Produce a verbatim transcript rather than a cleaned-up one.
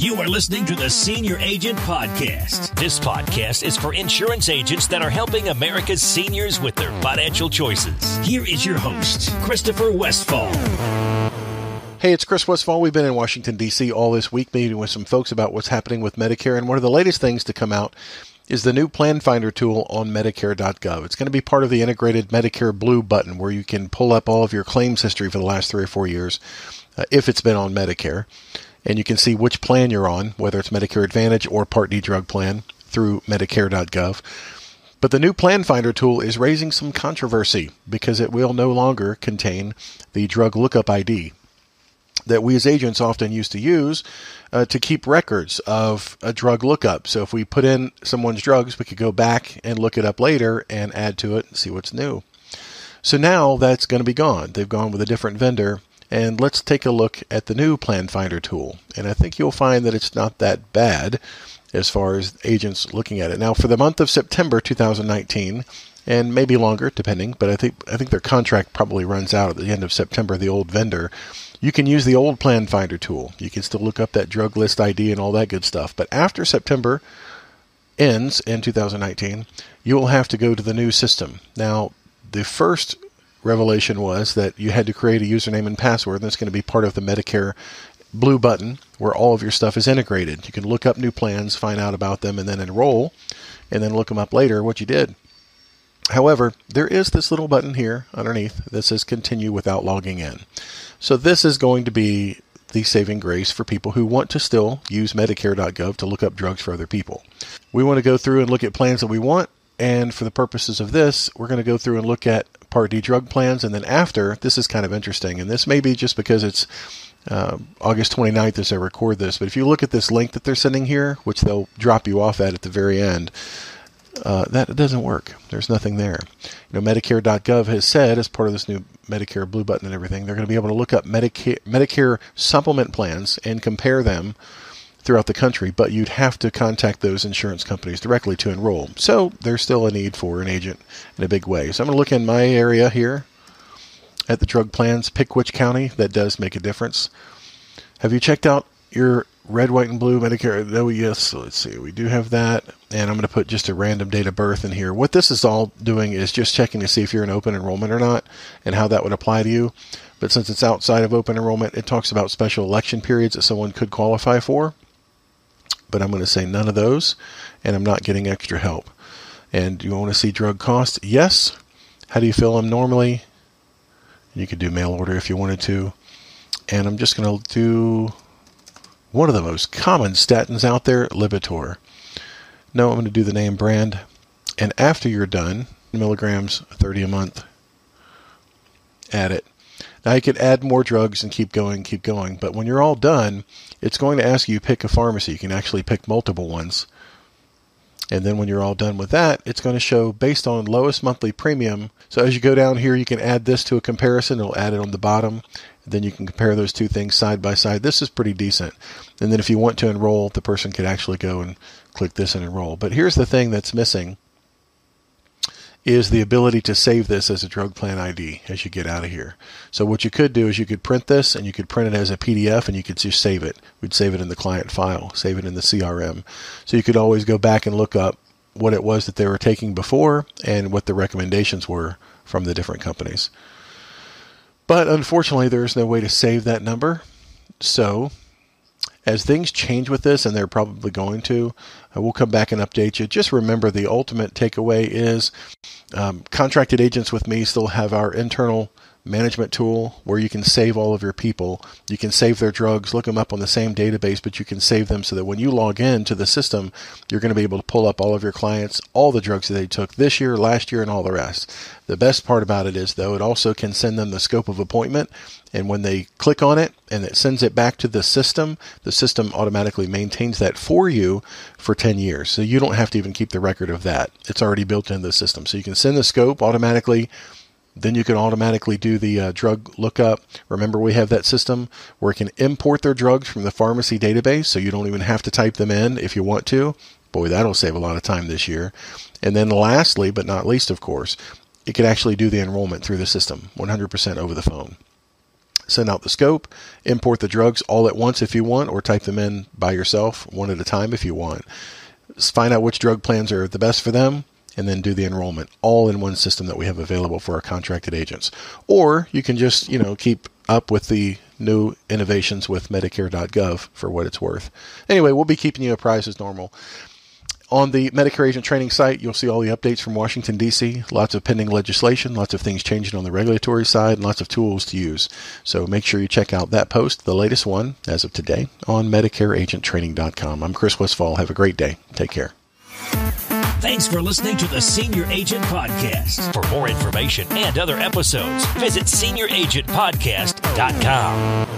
You are listening to the Senior Agent Podcast. This podcast is for insurance agents that are helping America's seniors with their financial choices. Here is your host, Christopher Westfall. Hey, it's Chris Westfall. We've been in Washington, D C all this week meeting with some folks about what's happening with Medicare. And one of the latest things to come out is the new Plan Finder tool on Medicare dot gov. It's going to be part of the integrated Medicare Blue button, where you can pull up all of your claims history for the last three or four years, uh, if it's been on Medicare. And you can see which plan you're on, whether it's Medicare Advantage or Part D drug plan, through Medicare dot gov. But the new Plan Finder tool is raising some controversy because it will no longer contain the drug lookup I D that we as agents often used to use uh, to keep records of a drug lookup. So if we put in someone's drugs, we could go back and look it up later and add to it and see what's new. So now that's going to be gone. They've gone with a different vendor. And let's take a look at the new Plan Finder tool. And I think you'll find that it's not that bad as far as agents looking at it. Now, for the month of September two thousand nineteen, and maybe longer, depending, but I think I think their contract probably runs out at the end of September, the old vendor, you can use the old Plan Finder tool. You can still look up that drug list I D and all that good stuff. But after September ends in two thousand nineteen, you will have to go to the new system. Now, the first revelation was that you had to create a username and password, and that's going to be part of the Medicare Blue button, where all of your stuff is integrated. You can look up new plans, find out about them, and then enroll, and then look them up later, what you did. However, there is this little button here underneath that says continue without logging in. So this is going to be the saving grace for people who want to still use Medicare dot gov to look up drugs for other people. We want to go through and look at plans that we want, and for the purposes of this, we're going to go through and look at Part D drug plans. And then after, this is kind of interesting, and this may be just because it's uh, August twenty-ninth as I record this, but if you look at this link that they're sending here, which they'll drop you off at at the very end, uh, that doesn't work. There's nothing there. You know, Medicare dot gov has said, as part of this new Medicare Blue button and everything, they're going to be able to look up Medicare, Medicare supplement plans and compare them throughout the country, but you'd have to contact those insurance companies directly to enroll. So there's still a need for an agent in a big way. So I'm going to look in my area here at the drug plans, pick which county. That does make a difference. Have you checked out your red, white, and blue Medicare? No, yes. So let's see. We do have that. And I'm going to put just a random date of birth in here. What this is all doing is just checking to see if you're in open enrollment or not and how that would apply to you. But since it's outside of open enrollment, it talks about special election periods that someone could qualify for. But I'm going to say none of those, and I'm not getting extra help. And do you want to see drug costs? Yes. How do you fill them normally? You could do mail order if you wanted to. And I'm just going to do one of the most common statins out there, Lipitor. No, I'm going to do the name brand. And after you're done, milligrams, thirty a month, add it. Now, you could add more drugs and keep going, keep going. But when you're all done, it's going to ask you to pick a pharmacy. You can actually pick multiple ones. And then when you're all done with that, it's going to show based on lowest monthly premium. So as you go down here, you can add this to a comparison. It'll add it on the bottom. Then you can compare those two things side by side. This is pretty decent. And then if you want to enroll, the person could actually go and click this and enroll. But here's the thing that's missing is the ability to save this as a drug plan I D as you get out of here. So what you could do is you could print this, and you could print it as a P D F, and you could just save it. We'd save it in the client file, save it in the C R M. So you could always go back and look up what it was that they were taking before and what the recommendations were from the different companies. But unfortunately, there's no way to save that number. So as things change with this, and they're probably going to, uh, we'll come back and update you. Just remember, the ultimate takeaway is um, contracted agents with me still have our internal management tool where you can save all of your people. You can save their drugs, look them up on the same database, but you can save them so that when you log in to the system, you're going to be able to pull up all of your clients, all the drugs that they took this year, last year, and all the rest. The best part about it is, though, it also can send them the scope of appointment, and when they click on it and it sends it back to the system, the system automatically maintains that for you for ten years. So you don't have to even keep the record of that. It's already built into the system. So you can send the scope automatically. Then you can automatically do the uh, drug lookup. Remember, we have that system where it can import their drugs from the pharmacy database, so you don't even have to type them in if you want to. Boy, that'll save a lot of time this year. And then lastly, but not least, of course, it can actually do the enrollment through the system, one hundred percent over the phone. send out the scope, import the drugs all at once if you want, or type them in by yourself one at a time if you want. Just find out which drug plans are the best for them, and then do the enrollment all in one system that we have available for our contracted agents. Or you can just, you know, keep up with the new innovations with Medicare dot gov for what it's worth. Anyway, we'll be keeping you apprised as normal. On the Medicare Agent Training site, you'll see all the updates from Washington, D C, lots of pending legislation, lots of things changing on the regulatory side, and lots of tools to use. So make sure you check out that post, the latest one, as of today, on Medicare Agent Training dot com. I'm Chris Westfall. Have a great day. Take care. Thanks for listening to the Senior Agent Podcast. For more information and other episodes, visit Senior Agent Podcast dot com.